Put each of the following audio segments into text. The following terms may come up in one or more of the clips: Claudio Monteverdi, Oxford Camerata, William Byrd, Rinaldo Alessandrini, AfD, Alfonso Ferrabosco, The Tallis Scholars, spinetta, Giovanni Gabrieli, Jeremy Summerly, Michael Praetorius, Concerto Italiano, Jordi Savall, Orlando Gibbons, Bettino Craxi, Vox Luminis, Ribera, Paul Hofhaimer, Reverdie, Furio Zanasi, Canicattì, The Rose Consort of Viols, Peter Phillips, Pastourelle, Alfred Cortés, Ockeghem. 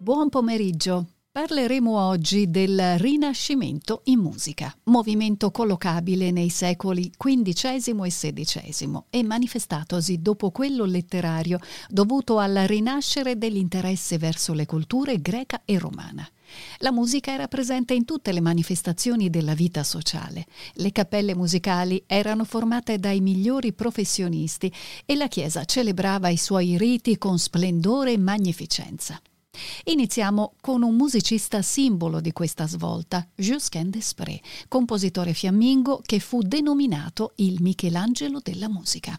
Buon pomeriggio. Parleremo oggi del Rinascimento in musica, movimento collocabile nei secoli XV e XVI e manifestatosi dopo quello letterario dovuto al rinascere dell'interesse verso le culture greca e romana. La musica era presente in tutte le manifestazioni della vita sociale, le cappelle musicali erano formate dai migliori professionisti e la Chiesa celebrava i suoi riti con splendore e magnificenza. Iniziamo con un musicista simbolo di questa svolta, Josquin des Prez, compositore fiammingo che fu denominato il Michelangelo della musica.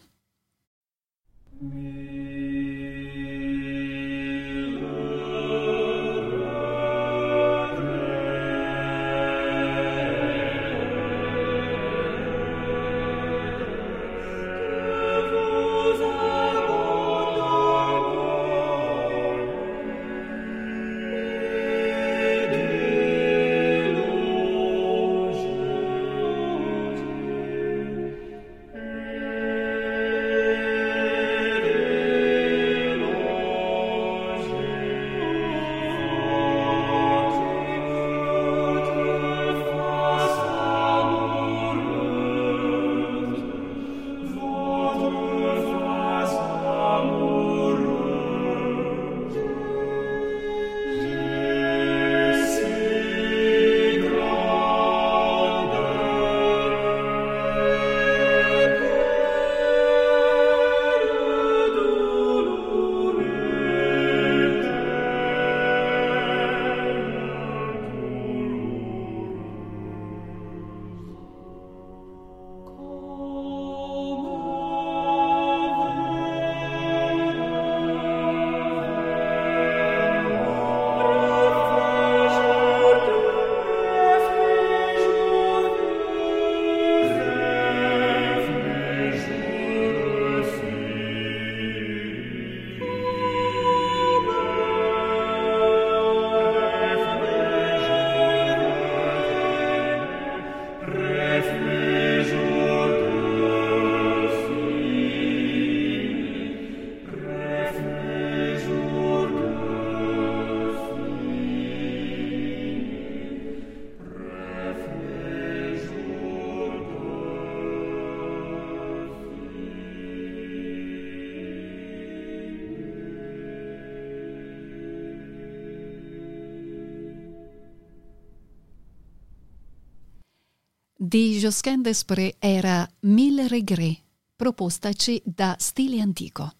Di Josquin des Prez era Mille Regrets, propostaci da Stile Antico.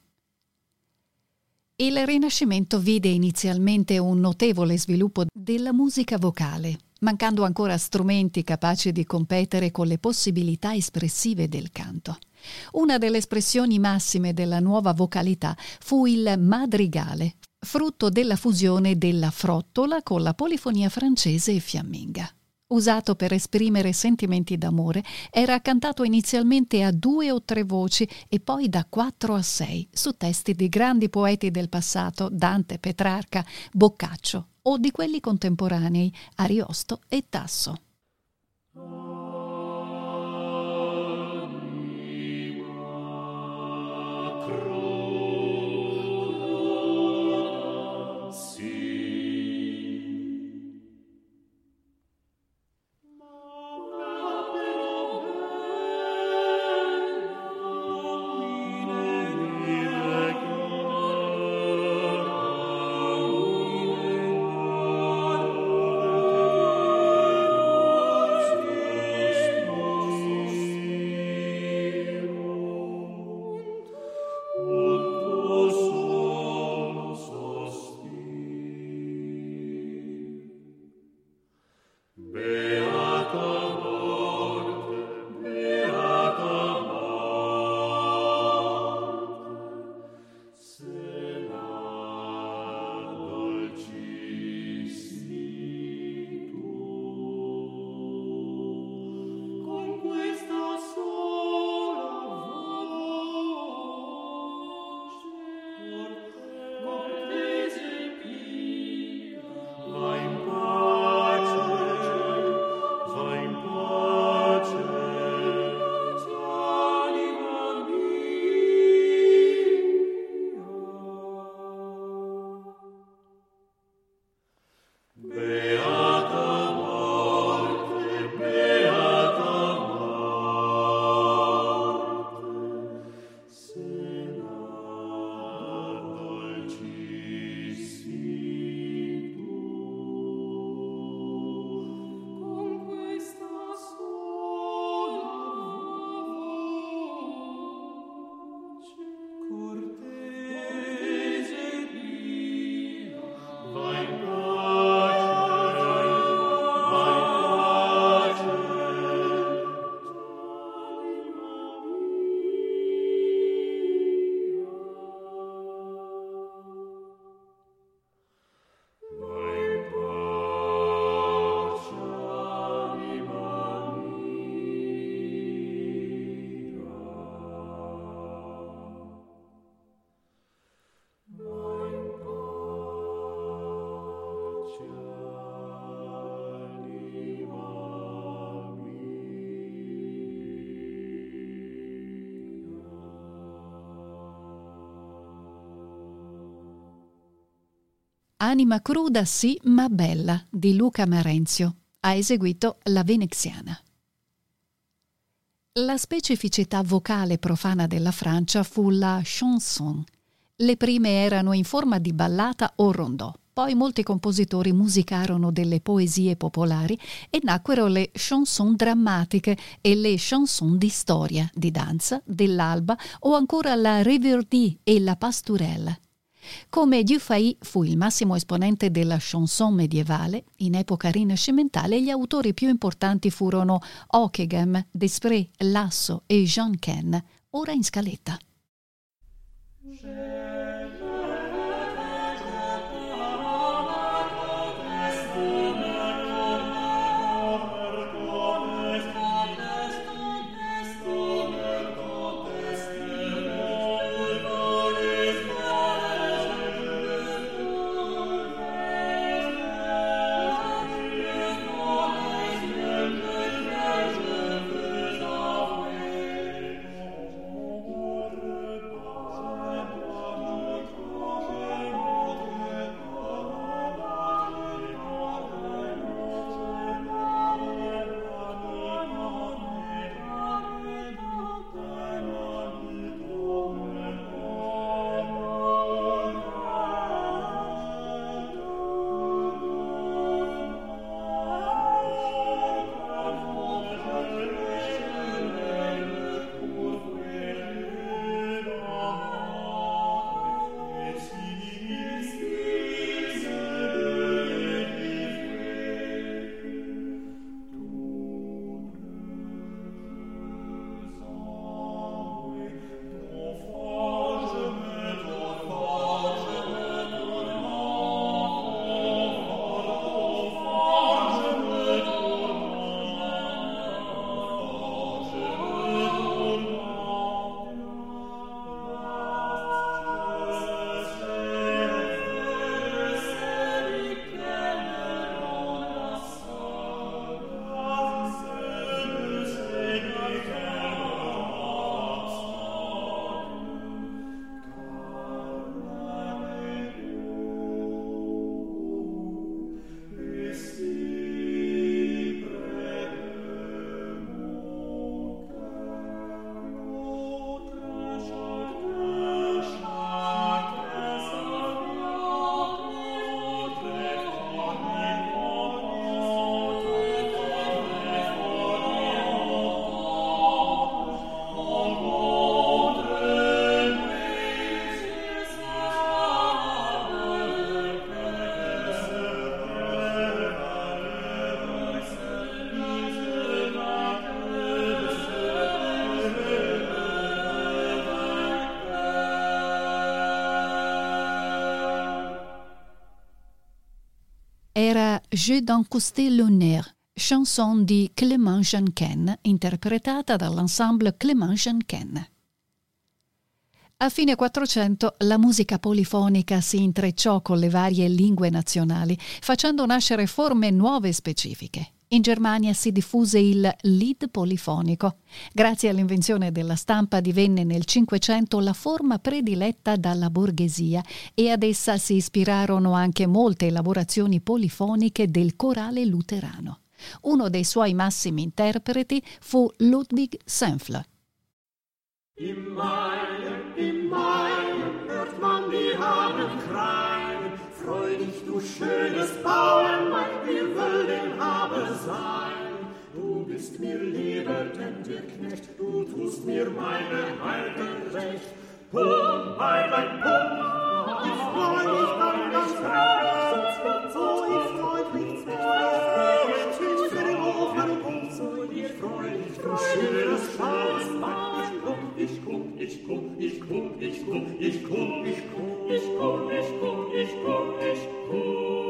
Il Rinascimento vide inizialmente un notevole sviluppo della musica vocale, mancando ancora strumenti capaci di competere con le possibilità espressive del canto. Una delle espressioni massime della nuova vocalità fu il madrigale, frutto della fusione della frottola con la polifonia francese e fiamminga. Usato per esprimere sentimenti d'amore, era cantato inizialmente a 2 o 3 voci e poi da 4 a 6 su testi di grandi poeti del passato, Dante, Petrarca, Boccaccio, o di quelli contemporanei, Ariosto e Tasso. Anima cruda sì, ma bella, di Luca Marenzio. Ha eseguito la Veneziana. La specificità vocale profana della Francia fu la chanson. Le prime erano in forma di ballata o rondò. Poi molti compositori musicarono delle poesie popolari e nacquero le chanson drammatiche e le chanson di storia, di danza, dell'alba o ancora la Reverdie e la Pastourelle. Come Dufay fu il massimo esponente della chanson medievale, in epoca rinascimentale gli autori più importanti furono Ockeghem, Desprez, Lasso e Janequin, ora in scaletta. Era Je d'un Costellonner, chanson di Clément Janequin, interpretata dall'ensemble Clément Janequin. A fine 400 la musica polifonica si intrecciò con le varie lingue nazionali, facendo nascere forme nuove e specifiche. In Germania si diffuse il Lied polifonico. Grazie all'invenzione della stampa divenne nel Cinquecento la forma prediletta dalla borghesia e ad essa si ispirarono anche molte elaborazioni polifoniche del corale luterano. Uno dei suoi massimi interpreti fu Ludwig Senfl. Im Main hört man die Haben kreien, freu dich du schönes Bauernwein, wir wollen Habe sein. Du bist mir lieber denn der Knecht, du tust mir meine Heiden recht. Pum, Beilein, Pum, ich freu mich dann das Reich, so ich freu mich nicht, ich bin offen und so ich freu mich, du schönes Bauernwein. Ich komm, ich komm, ich komm, ich komm, ich komm, ich komm, ich komm, ich komm, ich komm, ich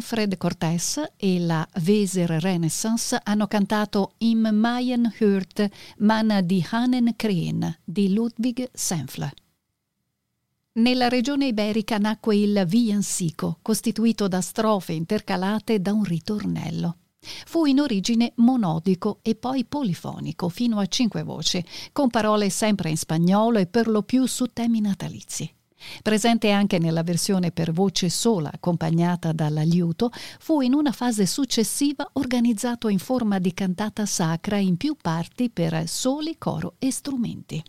Alfred Cortés e la Weser Renaissance hanno cantato Im Mayen hört man die Hanen krähen di Ludwig Senfl. Nella regione iberica nacque il villancico, costituito da strofe intercalate da un ritornello. Fu in origine monodico e poi polifonico, fino a 5 voci, con parole sempre in spagnolo e per lo più su temi natalizi. Presente anche nella versione per voce sola accompagnata dal liuto, fu in una fase successiva organizzato in forma di cantata sacra in più parti per soli, coro e strumenti.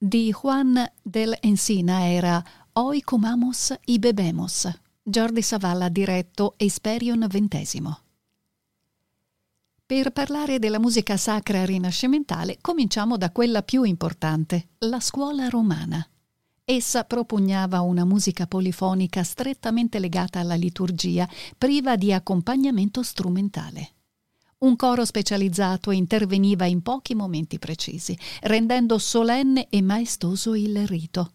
Di Juan del Encina era Hoy comamos y bebemos. Jordi Savall ha diretto Hespèrion XX. Per parlare della musica sacra rinascimentale cominciamo da quella più importante, la scuola romana. Essa propugnava una musica polifonica strettamente legata alla liturgia, priva di accompagnamento strumentale. Un coro specializzato interveniva in pochi momenti precisi, rendendo solenne e maestoso il rito.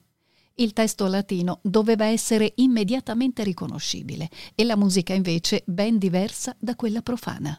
Il testo latino doveva essere immediatamente riconoscibile e la musica invece ben diversa da quella profana.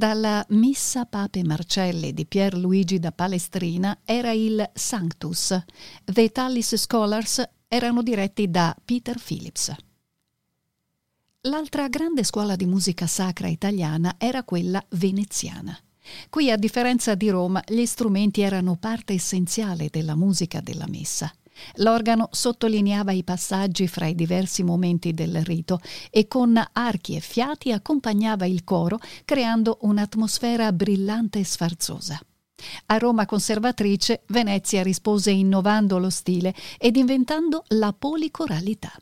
dalla Missa Pape Marcelle di Pierluigi da Palestrina era il Sanctus. The Tallis Scholars erano diretti da Peter Phillips. L'altra grande scuola di musica sacra italiana era quella veneziana. Qui, a differenza di Roma, gli strumenti erano parte essenziale della musica della messa. L'organo sottolineava i passaggi fra i diversi momenti del rito e con archi e fiati accompagnava il coro, creando un'atmosfera brillante e sfarzosa. A Roma conservatrice, Venezia rispose innovando lo stile ed inventando la policoralità.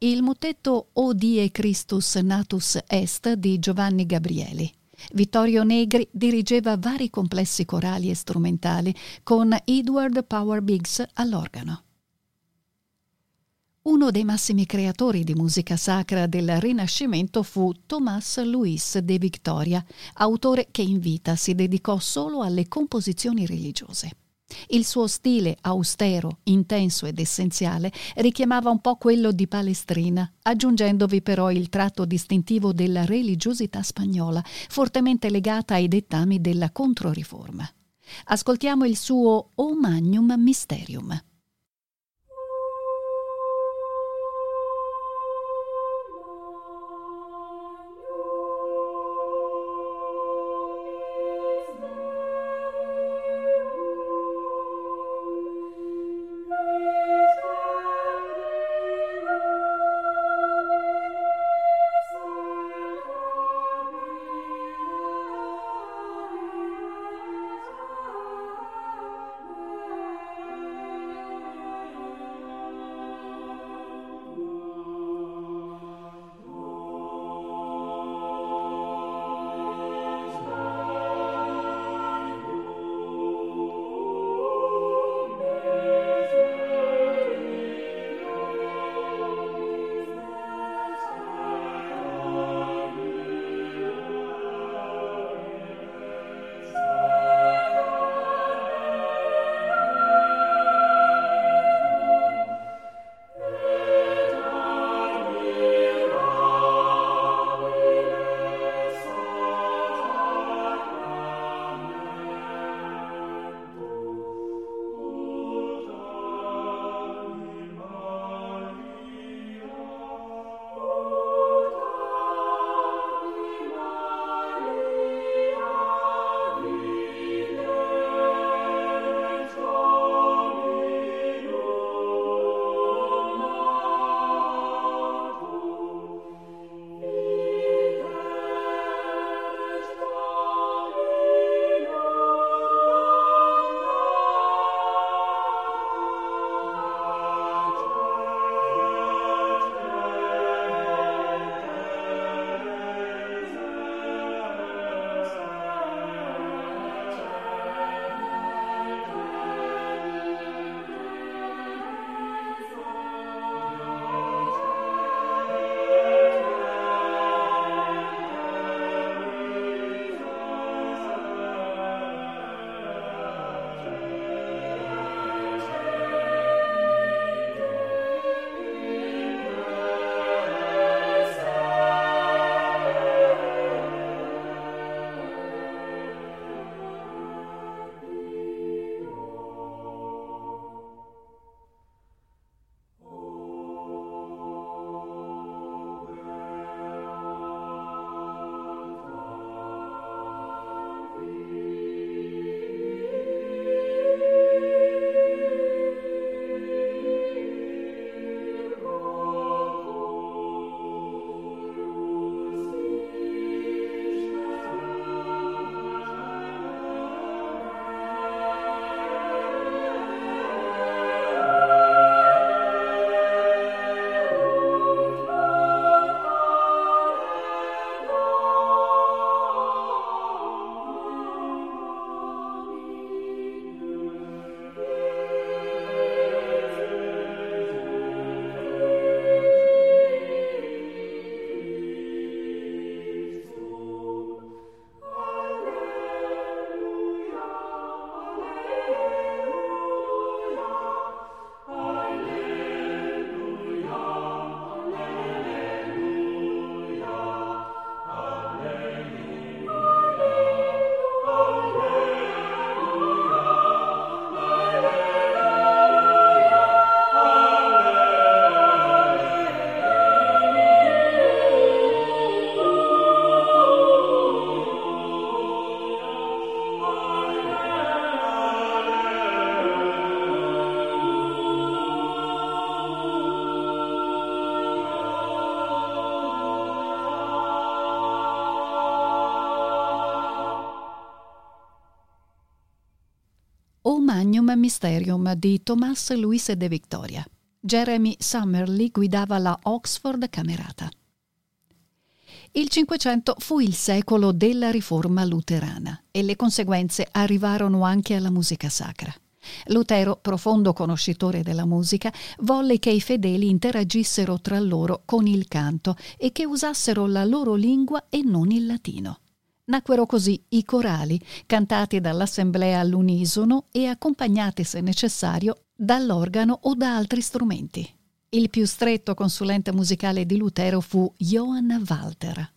Il mottetto O Die Christus Natus Est di Giovanni Gabrieli. Vittorio Negri dirigeva vari complessi corali e strumentali con Edward Power Biggs all'organo. Uno dei massimi creatori di musica sacra del Rinascimento fu Thomas Luis de Victoria, autore che in vita si dedicò solo alle composizioni religiose. Il suo stile austero, intenso ed essenziale richiamava un po' quello di Palestrina, aggiungendovi però il tratto distintivo della religiosità spagnola, fortemente legata ai dettami della Controriforma. Ascoltiamo il suo O Magnum Mysterium. Magnum Mysterium di Thomas Luis de Victoria. Jeremy Summerly guidava la Oxford Camerata. Il 500 fu il secolo della riforma luterana e le conseguenze arrivarono anche alla musica sacra. Lutero, profondo conoscitore della musica, volle che i fedeli interagissero tra loro con il canto e che usassero la loro lingua e non il latino. Nacquero così i corali, cantati dall'assemblea all'unisono e accompagnati, se necessario, dall'organo o da altri strumenti. Il più stretto consulente musicale di Lutero fu Johann Walter.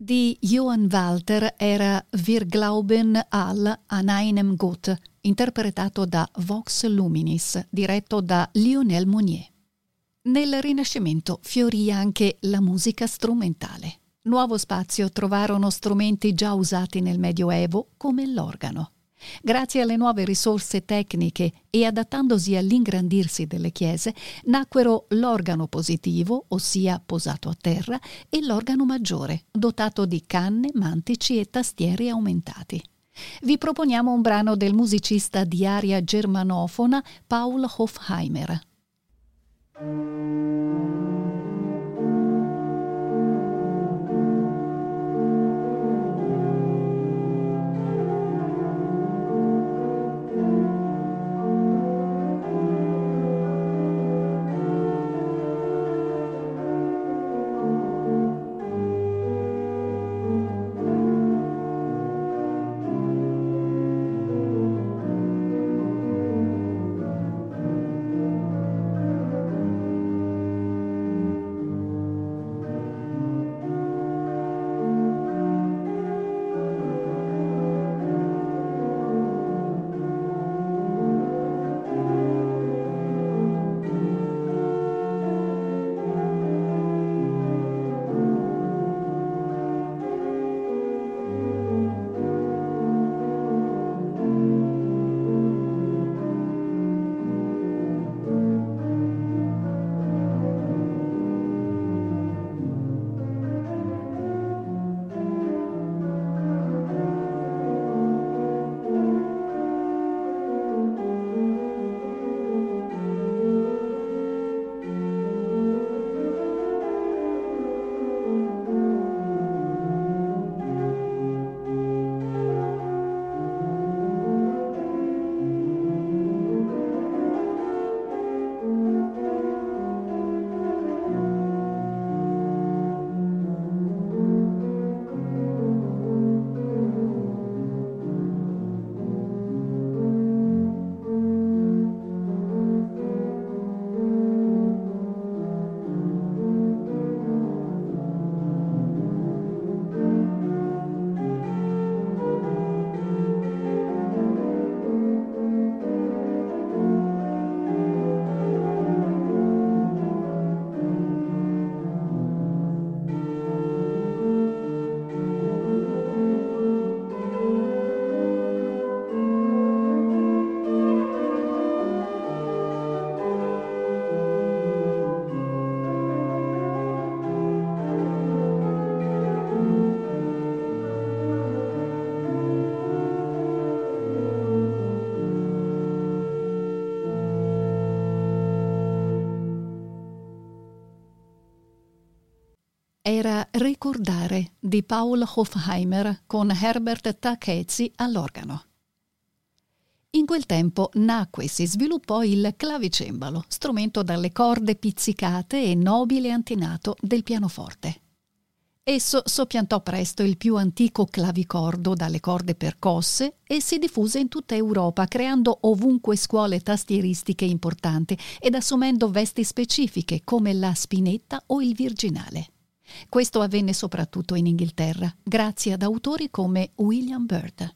Di Johann Walter era Wir glauben all an einem Gott, interpretato da Vox Luminis, diretto da Lionel Meunier. Nel Rinascimento fiorì anche la musica strumentale. Nuovo spazio trovarono strumenti già usati nel Medioevo come l'organo. Grazie alle nuove risorse tecniche e adattandosi all'ingrandirsi delle chiese, nacquero l'organo positivo, ossia posato a terra, e l'organo maggiore, dotato di canne, mantici e tastiere aumentati. Vi proponiamo un brano del musicista di aria germanofona Paul Hofhaimer. era Ricordare di Paul Hofhaimer con Herbert Tachezi all'organo. In quel tempo nacque e si sviluppò il clavicembalo, strumento dalle corde pizzicate e nobile antenato del pianoforte. Esso soppiantò presto il più antico clavicordo dalle corde percosse e si diffuse in tutta Europa, creando ovunque scuole tastieristiche importanti ed assumendo vesti specifiche come la spinetta o il virginale. Questo avvenne soprattutto in Inghilterra, grazie ad autori come William Byrd.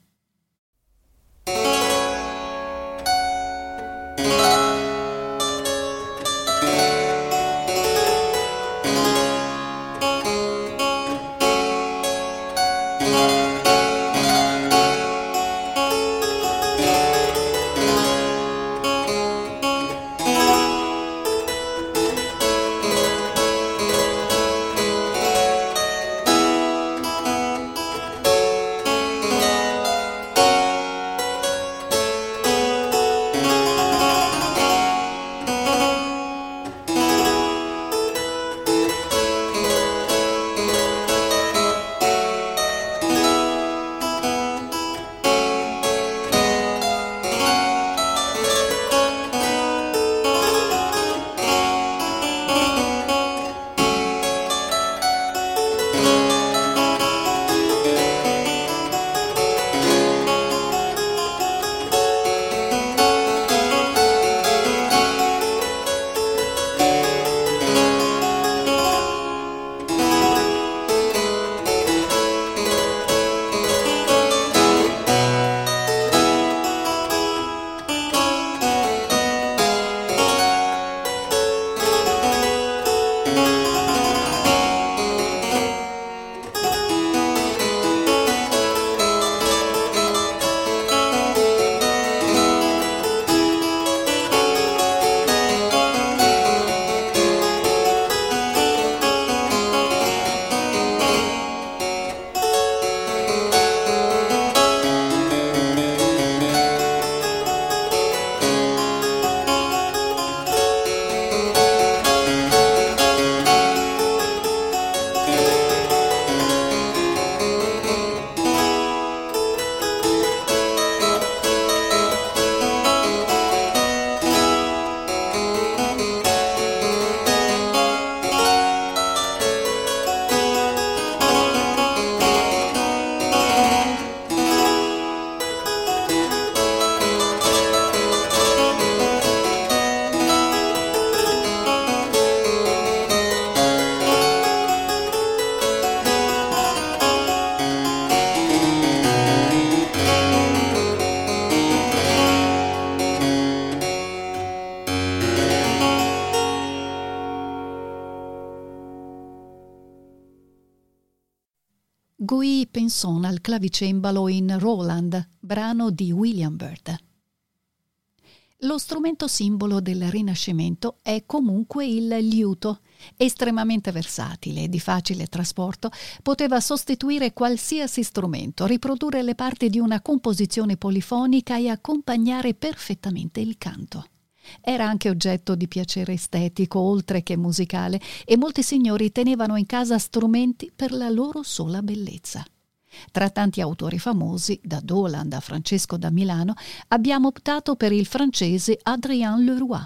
Al clavicembalo in Roland, brano di William Byrd. Lo strumento simbolo del Rinascimento è comunque il liuto, estremamente versatile e di facile trasporto, poteva sostituire qualsiasi strumento, riprodurre le parti di una composizione polifonica e accompagnare perfettamente il canto. Era anche oggetto di piacere estetico, oltre che musicale, e molti signori tenevano in casa strumenti per la loro sola bellezza. Tra tanti autori famosi, da Doland a Francesco da Milano, abbiamo optato per il francese Adrien Leroy.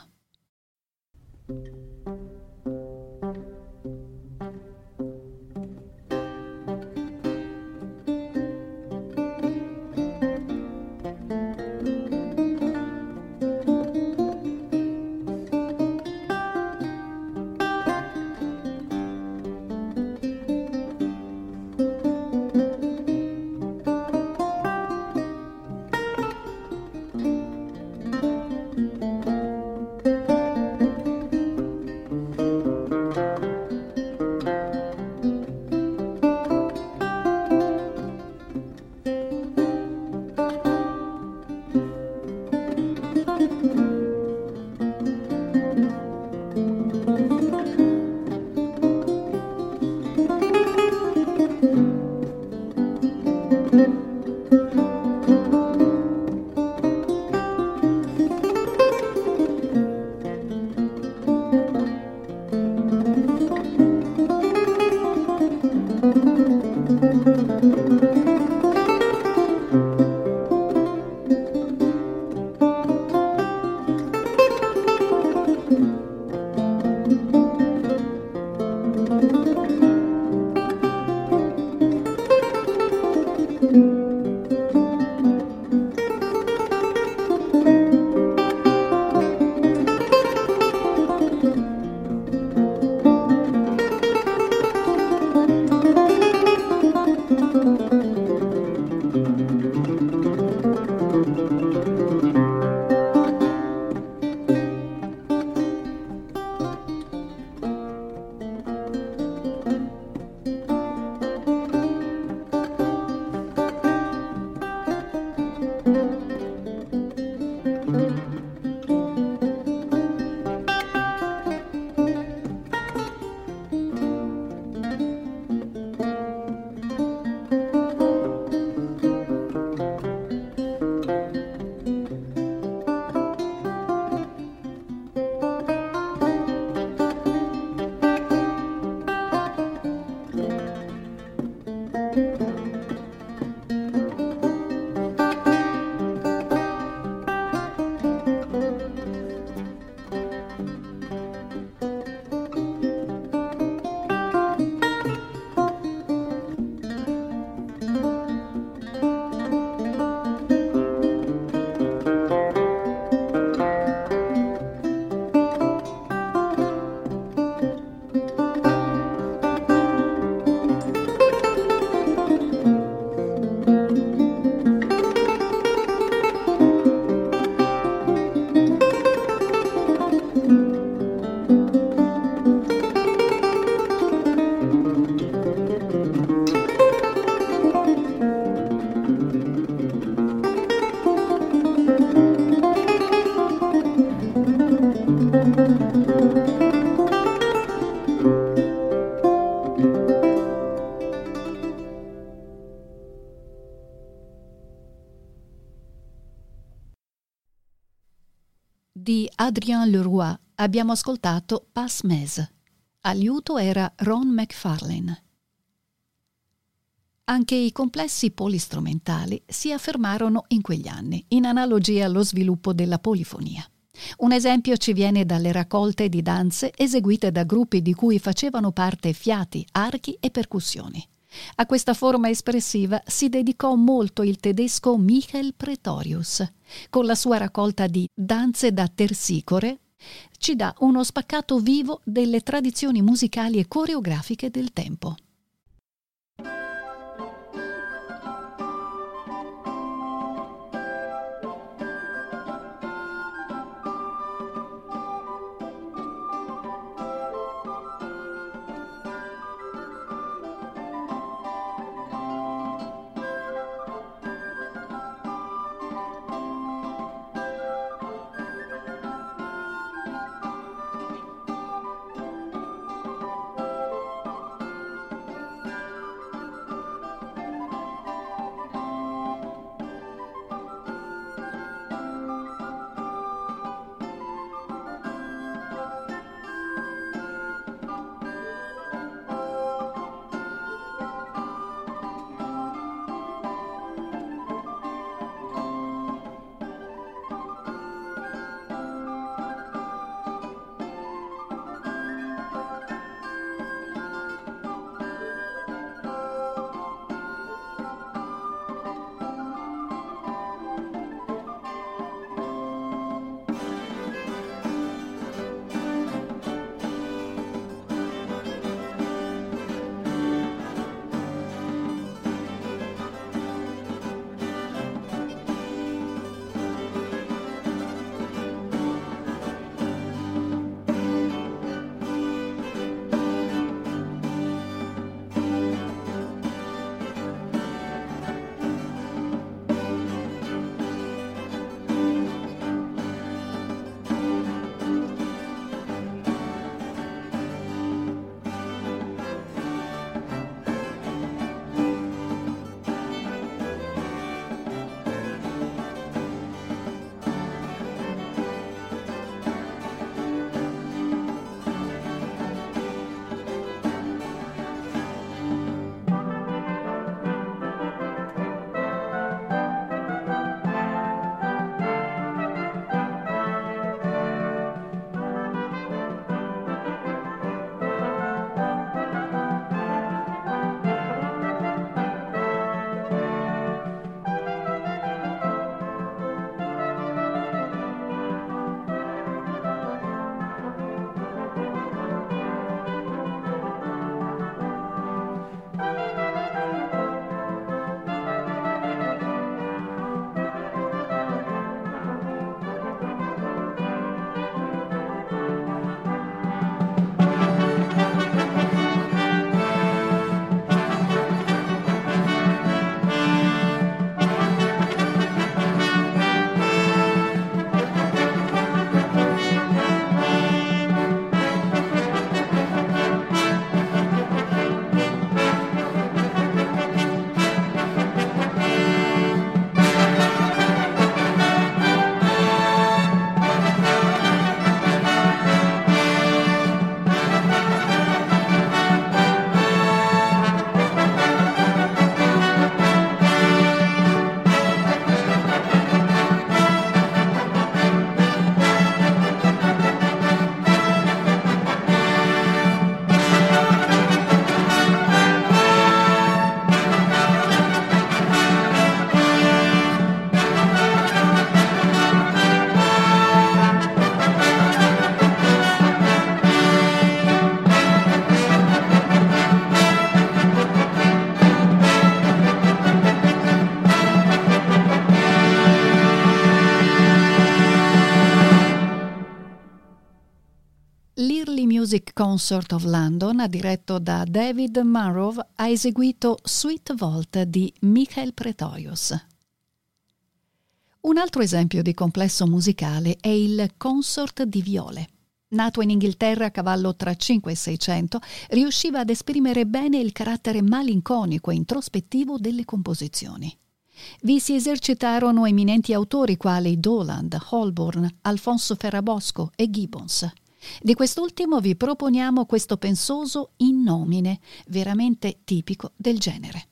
Di Adrien Leroy abbiamo ascoltato Passe Mese. A liuto era Ron McFarlane. Anche i complessi polistrumentali si affermarono in quegli anni, in analogia allo sviluppo della polifonia. Un esempio ci viene dalle raccolte di danze eseguite da gruppi di cui facevano parte fiati, archi e percussioni. A questa forma espressiva si dedicò molto il tedesco Michael Praetorius. Con la sua raccolta di Danze da tersicore ci dà uno spaccato vivo delle tradizioni musicali e coreografiche del tempo. Music Consort of London, diretto da David Munrow, ha eseguito Sweet Vault di Michael Praetorius. Un altro esempio di complesso musicale è il Consort di Viole. Nato in Inghilterra a cavallo tra 5 e 600, riusciva ad esprimere bene il carattere malinconico e introspettivo delle composizioni. Vi si esercitarono eminenti autori quali Doland, Holborn, Alfonso Ferrabosco e Gibbons. Di quest'ultimo vi proponiamo questo pensoso in nomine, veramente tipico del genere.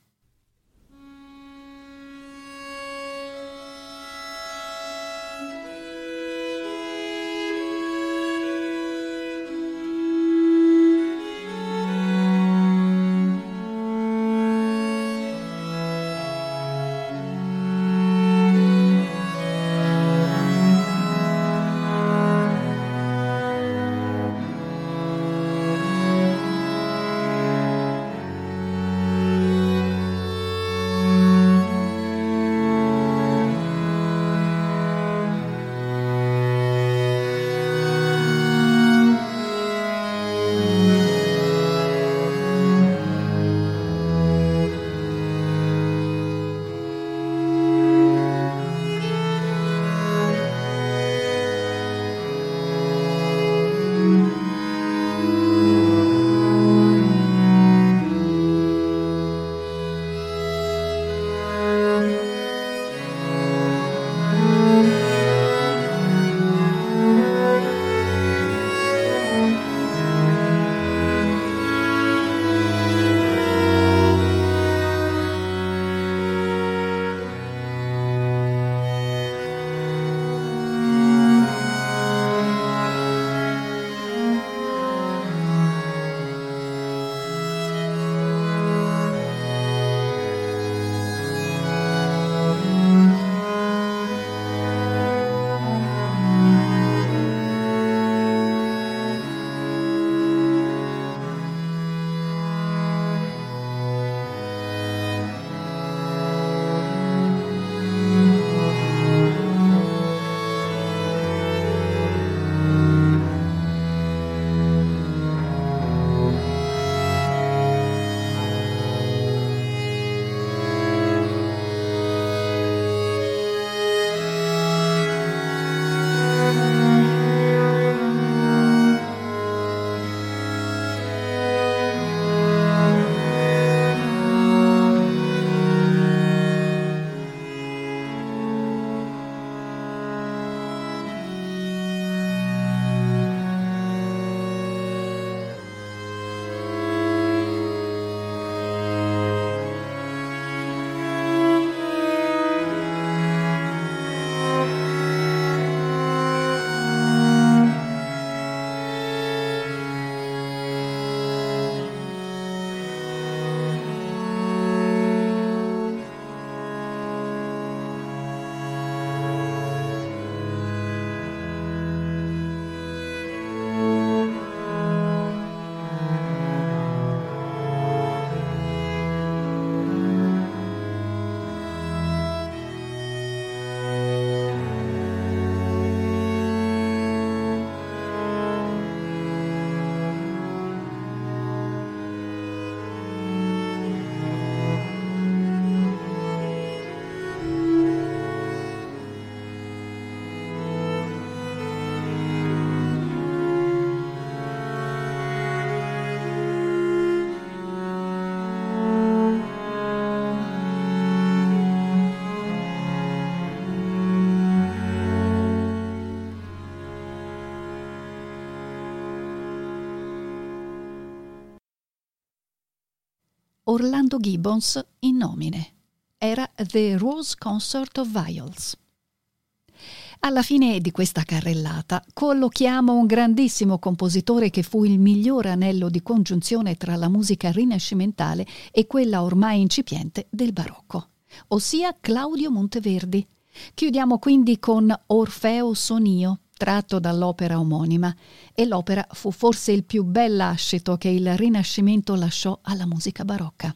Orlando Gibbons in nomine. Era The Rose Consort of Viols. Alla fine di questa carrellata collochiamo un grandissimo compositore che fu il miglior anello di congiunzione tra la musica rinascimentale e quella ormai incipiente del barocco, ossia Claudio Monteverdi. Chiudiamo quindi con Orfeo Sonio, tratto dall'opera omonima, e l'opera fu forse il più bel lascito che il Rinascimento lasciò alla musica barocca.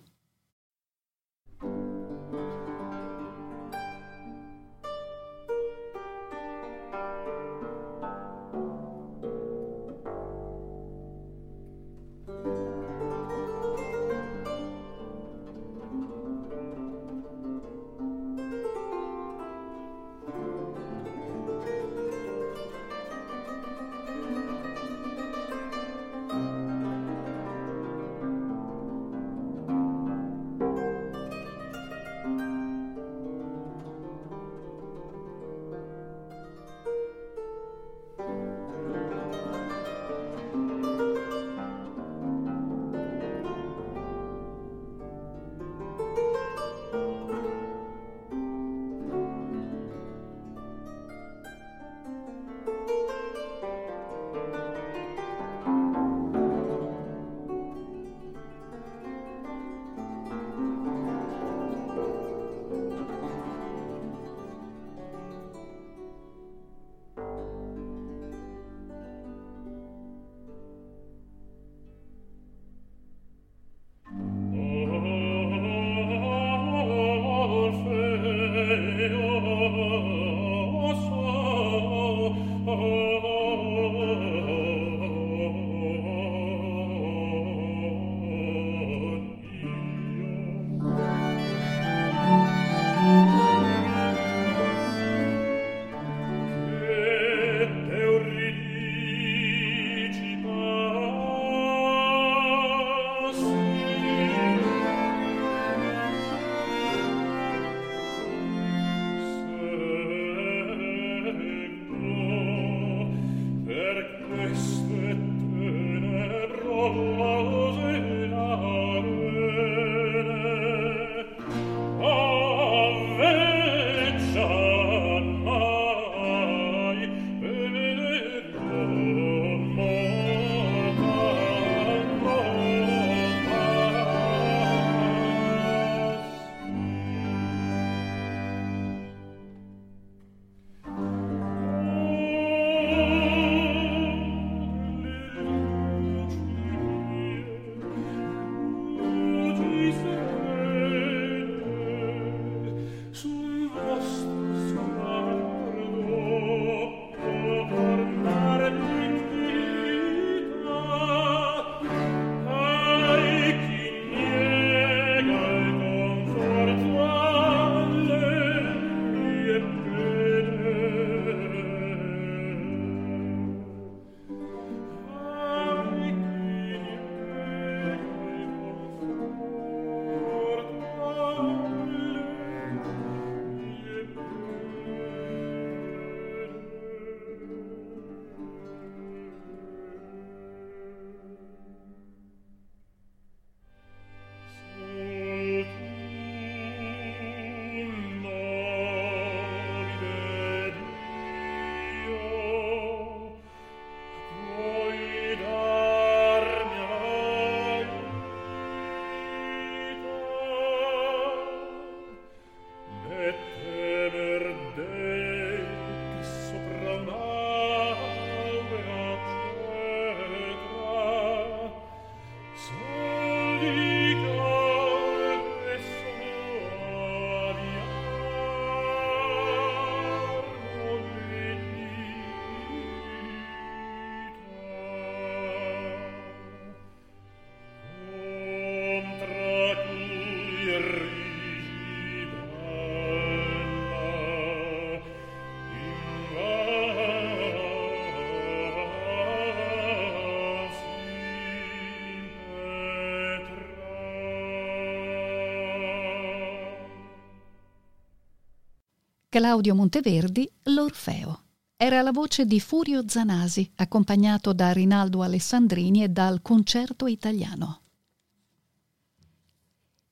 Claudio Monteverdi, l'Orfeo. Era la voce di Furio Zanasi, accompagnato da Rinaldo Alessandrini e dal Concerto Italiano.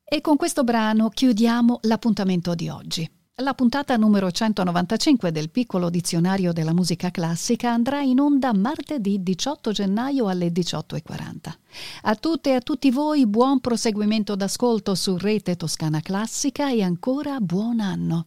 E con questo brano chiudiamo l'appuntamento di oggi. La puntata numero 195 del Piccolo Dizionario della Musica Classica andrà in onda martedì 18 gennaio alle 18:40. A tutte e a tutti voi buon proseguimento d'ascolto su Rete Toscana Classica e ancora buon anno.